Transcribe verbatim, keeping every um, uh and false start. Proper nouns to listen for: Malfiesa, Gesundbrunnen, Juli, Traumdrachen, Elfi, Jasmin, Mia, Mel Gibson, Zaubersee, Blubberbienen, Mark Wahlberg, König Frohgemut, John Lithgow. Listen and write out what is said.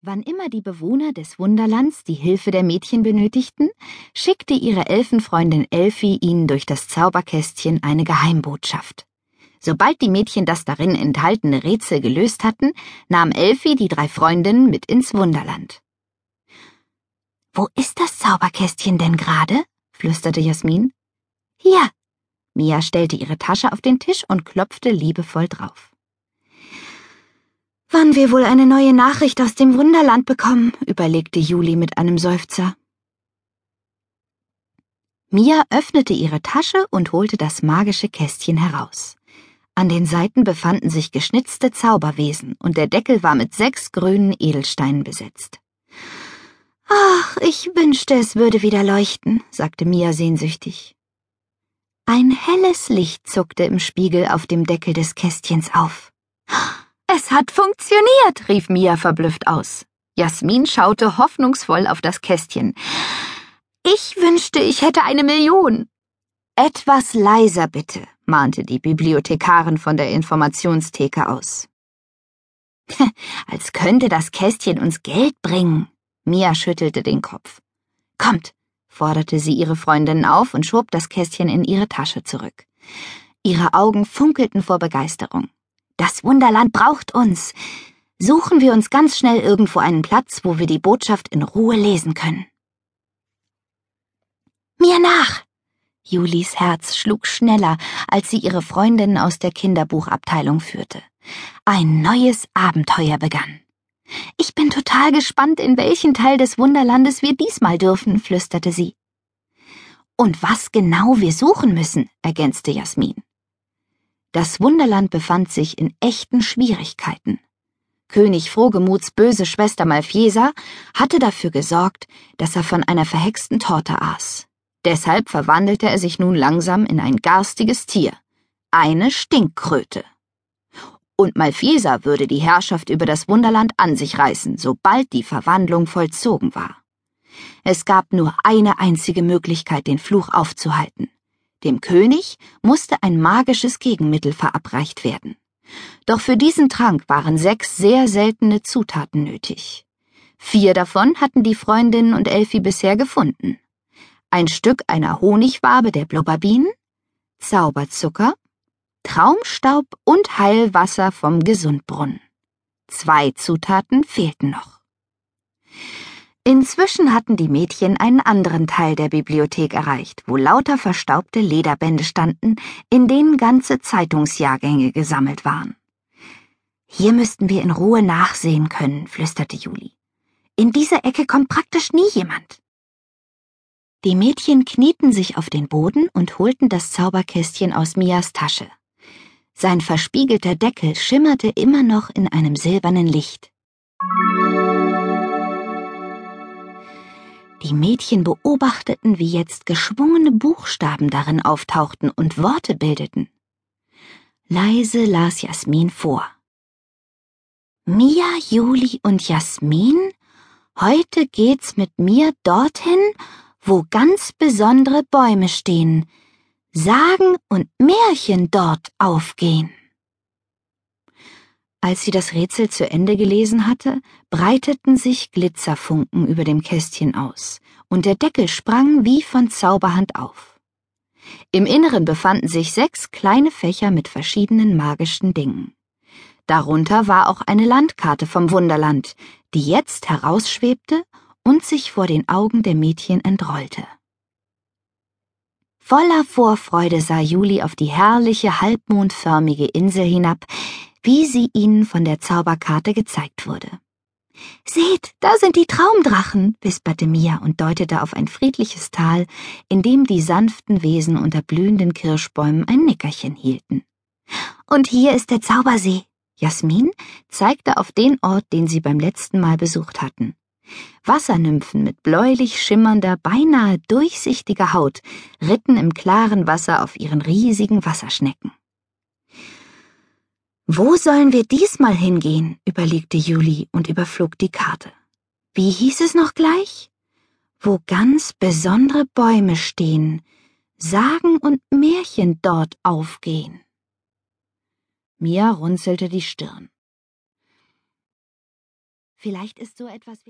Wann immer die Bewohner des Wunderlands die Hilfe der Mädchen benötigten, schickte ihre Elfenfreundin Elfi ihnen durch das Zauberkästchen eine Geheimbotschaft. Sobald die Mädchen das darin enthaltene Rätsel gelöst hatten, nahm Elfi die drei Freundinnen mit ins Wunderland. »Wo ist das Zauberkästchen denn gerade?« flüsterte Jasmin. »Hier!« Mia stellte ihre Tasche auf den Tisch und klopfte liebevoll drauf. »Wann wir wohl eine neue Nachricht aus dem Wunderland bekommen?« überlegte Juli mit einem Seufzer. Mia öffnete ihre Tasche und holte das magische Kästchen heraus. An den Seiten befanden sich geschnitzte Zauberwesen und der Deckel war mit sechs grünen Edelsteinen besetzt. »Ach, ich wünschte, es würde wieder leuchten«, sagte Mia sehnsüchtig. Ein helles Licht zuckte im Spiegel auf dem Deckel des Kästchens auf. »Es hat funktioniert«, rief Mia verblüfft aus. Jasmin schaute hoffnungsvoll auf das Kästchen. »Ich wünschte, ich hätte eine Million.« »Etwas leiser, bitte«, mahnte die Bibliothekarin von der Informationstheke aus. »Als könnte das Kästchen uns Geld bringen.« Mia schüttelte den Kopf. »Kommt«, forderte sie ihre Freundin auf und schob das Kästchen in ihre Tasche zurück. Ihre Augen funkelten vor Begeisterung. »Das Wunderland braucht uns. Suchen wir uns ganz schnell irgendwo einen Platz, wo wir die Botschaft in Ruhe lesen können.« »Mir nach!« Julis Herz schlug schneller, als sie ihre Freundin aus der Kinderbuchabteilung führte. Ein neues Abenteuer begann. »Ich bin total gespannt, in welchen Teil des Wunderlandes wir diesmal dürfen«, flüsterte sie. »Und was genau wir suchen müssen«, ergänzte Jasmin. Das Wunderland befand sich in echten Schwierigkeiten. König Frohgemuts böse Schwester Malfiesa hatte dafür gesorgt, dass er von einer verhexten Torte aß. Deshalb verwandelte er sich nun langsam in ein garstiges Tier, eine Stinkkröte. Und Malfiesa würde die Herrschaft über das Wunderland an sich reißen, sobald die Verwandlung vollzogen war. Es gab nur eine einzige Möglichkeit, den Fluch aufzuhalten. Dem König musste ein magisches Gegenmittel verabreicht werden. Doch für diesen Trank waren sechs sehr seltene Zutaten nötig. Vier davon hatten die Freundinnen und Elfi bisher gefunden. Ein Stück einer Honigwabe der Blubberbienen, Zauberzucker, Traumstaub und Heilwasser vom Gesundbrunnen. Zwei Zutaten fehlten noch. Inzwischen hatten die Mädchen einen anderen Teil der Bibliothek erreicht, wo lauter verstaubte Lederbände standen, in denen ganze Zeitungsjahrgänge gesammelt waren. »Hier müssten wir in Ruhe nachsehen können«, flüsterte Juli. »In diese Ecke kommt praktisch nie jemand.« Die Mädchen knieten sich auf den Boden und holten das Zauberkästchen aus Mias Tasche. Sein verspiegelter Deckel schimmerte immer noch in einem silbernen Licht. Die Mädchen beobachteten, wie jetzt geschwungene Buchstaben darin auftauchten und Worte bildeten. Leise las Jasmin vor. »Mia, Juli und Jasmin, heute geht's mit mir dorthin, wo ganz besondere Bäume stehen, Sagen und Märchen dort aufgehen.« Als sie das Rätsel zu Ende gelesen hatte, breiteten sich Glitzerfunken über dem Kästchen aus, und der Deckel sprang wie von Zauberhand auf. Im Inneren befanden sich sechs kleine Fächer mit verschiedenen magischen Dingen. Darunter war auch eine Landkarte vom Wunderland, die jetzt herausschwebte und sich vor den Augen der Mädchen entrollte. Voller Vorfreude sah Juli auf die herrliche, halbmondförmige Insel hinab, wie sie ihnen von der Zauberkarte gezeigt wurde. »Seht, da sind die Traumdrachen«, wisperte Mia und deutete auf ein friedliches Tal, in dem die sanften Wesen unter blühenden Kirschbäumen ein Nickerchen hielten. »Und hier ist der Zaubersee«, Jasmin zeigte auf den Ort, den sie beim letzten Mal besucht hatten. Wassernymphen mit bläulich schimmernder, beinahe durchsichtiger Haut ritten im klaren Wasser auf ihren riesigen Wasserschnecken. »Wo sollen wir diesmal hingehen?« überlegte Juli und überflog die Karte. Wie hieß es noch gleich? »Wo ganz besondere Bäume stehen, Sagen und Märchen dort aufgehen.« Mia runzelte die Stirn. Vielleicht ist so etwas wie ein...